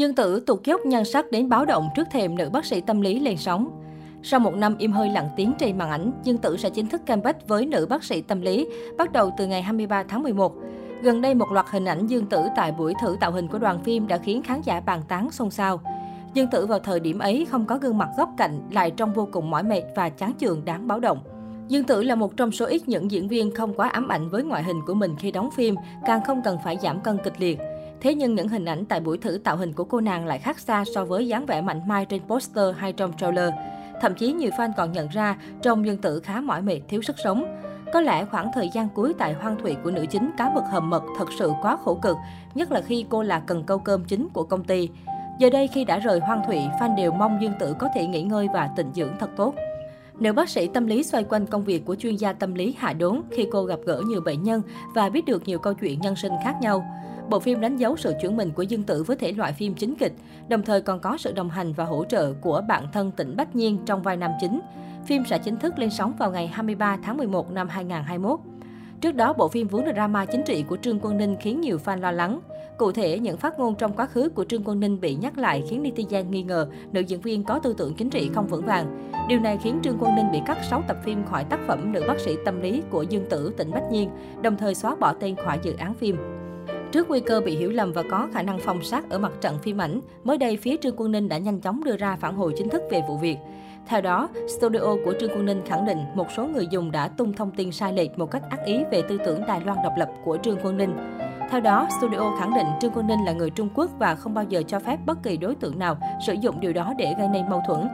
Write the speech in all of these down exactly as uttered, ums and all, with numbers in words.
Dương Tử tụt dốc nhan sắc đến báo động trước thềm nữ bác sĩ tâm lý lên sóng. Sau một năm im hơi lặng tiếng trên màn ảnh, Dương Tử sẽ chính thức comeback với nữ bác sĩ tâm lý, bắt đầu từ ngày hai mươi ba tháng mười một. Gần đây, một loạt hình ảnh Dương Tử tại buổi thử tạo hình của đoàn phim đã khiến khán giả bàn tán xôn xao. Dương Tử vào thời điểm ấy không có gương mặt góc cạnh, lại trông vô cùng mỏi mệt và chán chường đáng báo động. Dương Tử là một trong số ít những diễn viên không quá ám ảnh với ngoại hình của mình khi đóng phim, càng không cần phải giảm cân kịch liệt. Thế nhưng những hình ảnh tại buổi thử tạo hình của cô nàng lại khác xa so với dáng vẻ mảnh mai trên poster hay trong trailer. Thậm chí nhiều fan còn nhận ra trông Dương Tử khá mỏi mệt, thiếu sức sống. Có lẽ khoảng thời gian cuối tại Hoan Thủy của nữ chính cá mực hầm mật thật sự quá khổ cực, nhất là khi cô là cần câu cơm chính của công ty. Giờ đây khi đã rời Hoan Thủy, fan đều mong Dương Tử có thể nghỉ ngơi và tịnh dưỡng thật tốt. Nữ bác sĩ tâm lý xoay quanh công việc của chuyên gia tâm lý Hạ Đốn khi cô gặp gỡ nhiều bệnh nhân và biết được nhiều câu chuyện nhân sinh khác nhau. Bộ phim đánh dấu sự chuyển mình của Dương Tử với thể loại phim chính kịch, đồng thời còn có sự đồng hành và hỗ trợ của bạn thân Tỉnh Bách Nhiên trong vai nam chính. Phim sẽ chính thức lên sóng vào ngày hai mươi ba tháng mười một năm hai nghìn không trăm hai mươi mốt. Trước đó, bộ phim vướng drama chính trị của Trương Quân Ninh khiến nhiều fan lo lắng. Cụ thể, những phát ngôn trong quá khứ của Trương Quân Ninh bị nhắc lại khiến netizen nghi ngờ nữ diễn viên có tư tưởng chính trị không vững vàng. Điều này khiến Trương Quân Ninh bị cắt sáu tập phim khỏi tác phẩm Nữ bác sĩ tâm lý của Dương Tử Tỉnh Bách Nhiên, đồng thời xóa bỏ tên khỏi dự án phim. Trước nguy cơ bị hiểu lầm và có khả năng phong sát ở mặt trận phim ảnh, mới đây phía Trương Quân Ninh đã nhanh chóng đưa ra phản hồi chính thức về vụ việc. Theo đó, studio của Trương Quân Ninh khẳng định một số người dùng đã tung thông tin sai lệch một cách ác ý về tư tưởng Đài Loan độc lập của Trương Quân Ninh. Theo đó, studio khẳng định Trương Quân Ninh là người Trung Quốc và không bao giờ cho phép bất kỳ đối tượng nào sử dụng điều đó để gây nên mâu thuẫn.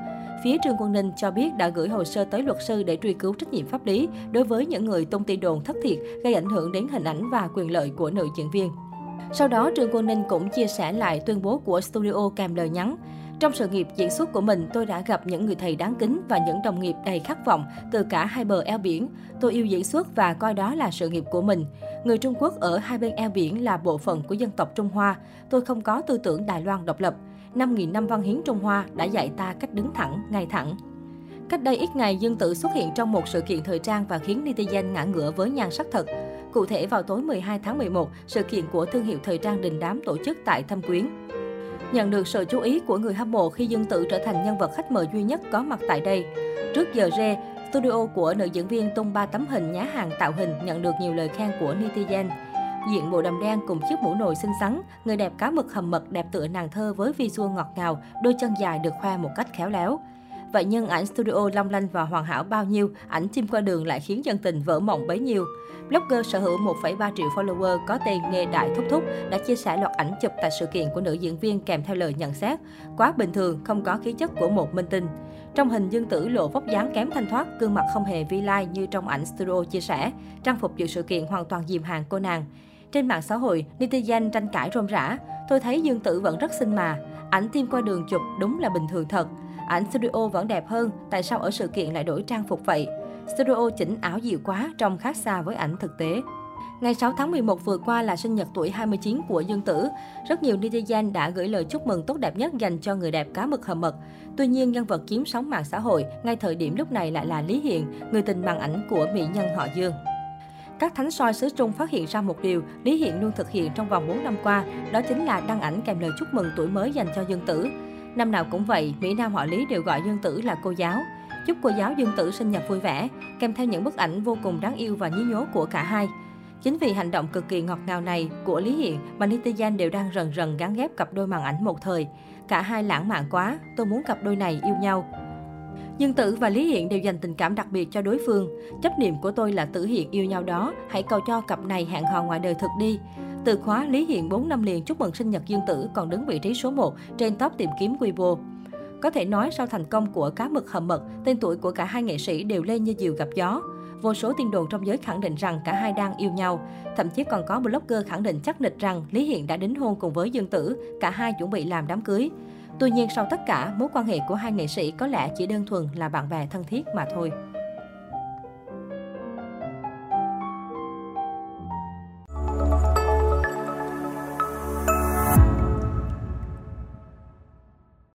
Phía Trương Quân Ninh cho biết đã gửi hồ sơ tới luật sư để truy cứu trách nhiệm pháp lý đối với những người tung tin đồn thất thiệt gây ảnh hưởng đến hình ảnh và quyền lợi của nữ diễn viên. Sau đó, Trương Quân Ninh cũng chia sẻ lại tuyên bố của studio kèm lời nhắn. Trong sự nghiệp diễn xuất của mình, tôi đã gặp những người thầy đáng kính và những đồng nghiệp đầy khát vọng từ cả hai bờ eo biển. Tôi yêu diễn xuất và coi đó là sự nghiệp của mình. Người Trung Quốc ở hai bên eo biển là bộ phận của dân tộc Trung Hoa. Tôi không có tư tưởng Đài Loan độc lập. năm nghìn năm văn hiến Trung Hoa đã dạy ta cách đứng thẳng, ngay thẳng. Cách đây ít ngày, Dương Tử xuất hiện trong một sự kiện thời trang và khiến netizen ngã ngửa với nhan sắc thật. Cụ thể, vào tối mười hai tháng mười một, sự kiện của thương hiệu thời trang đình đám tổ chức tại Thâm Quyến. Nhận được sự chú ý của người hâm mộ khi Dương Tử trở thành nhân vật khách mời duy nhất có mặt tại đây. Trước giờ re, studio của nữ diễn viên tung ba tấm hình nhá hàng tạo hình nhận được nhiều lời khen của netizen. Diện bộ đầm đen cùng chiếc mũ nồi xinh xắn, người đẹp cá mực hầm mật đẹp tựa nàng thơ với visual ngọt ngào, đôi chân dài được khoe một cách khéo léo. Vậy nhưng ảnh studio long lanh và hoàn hảo bao nhiêu, ảnh chim qua đường lại khiến dân tình vỡ mộng bấy nhiêu. Blogger sở hữu một phẩy ba triệu follower có tên Nghề Đại Thúc Thúc đã chia sẻ loạt ảnh chụp tại sự kiện của nữ diễn viên kèm theo lời nhận xét. Quá bình thường, không có khí chất của một minh tinh. Trong hình, Dương Tử lộ vóc dáng kém thanh thoát, gương mặt không hề vi lai như trong ảnh studio chia sẻ. Trang phục dự sự kiện hoàn toàn dìm hàng cô nàng. Trên mạng xã hội, netizen tranh cãi rôm rã. Tôi thấy Dương Tử vẫn rất xinh mà. Ảnh tim qua đường chụp đúng là bình thường thật. Ảnh studio vẫn đẹp hơn, tại sao ở sự kiện lại đổi trang phục vậy? Studio chỉnh áo dịu quá, trông khác xa với ảnh thực tế. Ngày sáu tháng mười một vừa qua là sinh nhật tuổi hai mươi chín của Dương Tử. Rất nhiều netizen đã gửi lời chúc mừng tốt đẹp nhất dành cho người đẹp cá mực hầm mật. Tuy nhiên, nhân vật chiếm sóng mạng xã hội ngay thời điểm lúc này lại là Lý Hiện, người tình màn ảnh của mỹ nhân họ Dương. Các thánh soi xứ Trung phát hiện ra một điều Lý Hiện luôn thực hiện trong vòng bốn năm qua, đó chính là đăng ảnh kèm lời chúc mừng tuổi mới dành cho Dương Tử. Năm nào cũng vậy, mỹ nam họ Lý đều gọi Dương Tử là cô giáo. Chúc cô giáo Dương Tử sinh nhật vui vẻ, kèm theo những bức ảnh vô cùng đáng yêu và nhí nhố của cả hai. Chính vì hành động cực kỳ ngọt ngào này của Lý Hiện mà netizen đều đang rần rần gán ghép cặp đôi màn ảnh một thời. Cả hai lãng mạn quá, tôi muốn cặp đôi này yêu nhau. Dương Tử và Lý Hiện đều dành tình cảm đặc biệt cho đối phương. Chấp niệm của tôi là Tử Hiện yêu nhau đó, hãy cầu cho cặp này hẹn hò ngoài đời thực đi. Từ khóa Lý Hiện bốn năm liền chúc mừng sinh nhật Dương Tử còn đứng vị trí số một trên top tìm kiếm Weibo. Có thể nói sau thành công của cá mực hầm mật, tên tuổi của cả hai nghệ sĩ đều lên như diều gặp gió. Vô số tin đồn trong giới khẳng định rằng cả hai đang yêu nhau. Thậm chí còn có blogger khẳng định chắc nịch rằng Lý Hiện đã đính hôn cùng với Dương Tử, cả hai chuẩn bị làm đám cưới. Tuy nhiên sau tất cả, mối quan hệ của hai nghệ sĩ có lẽ chỉ đơn thuần là bạn bè thân thiết mà thôi.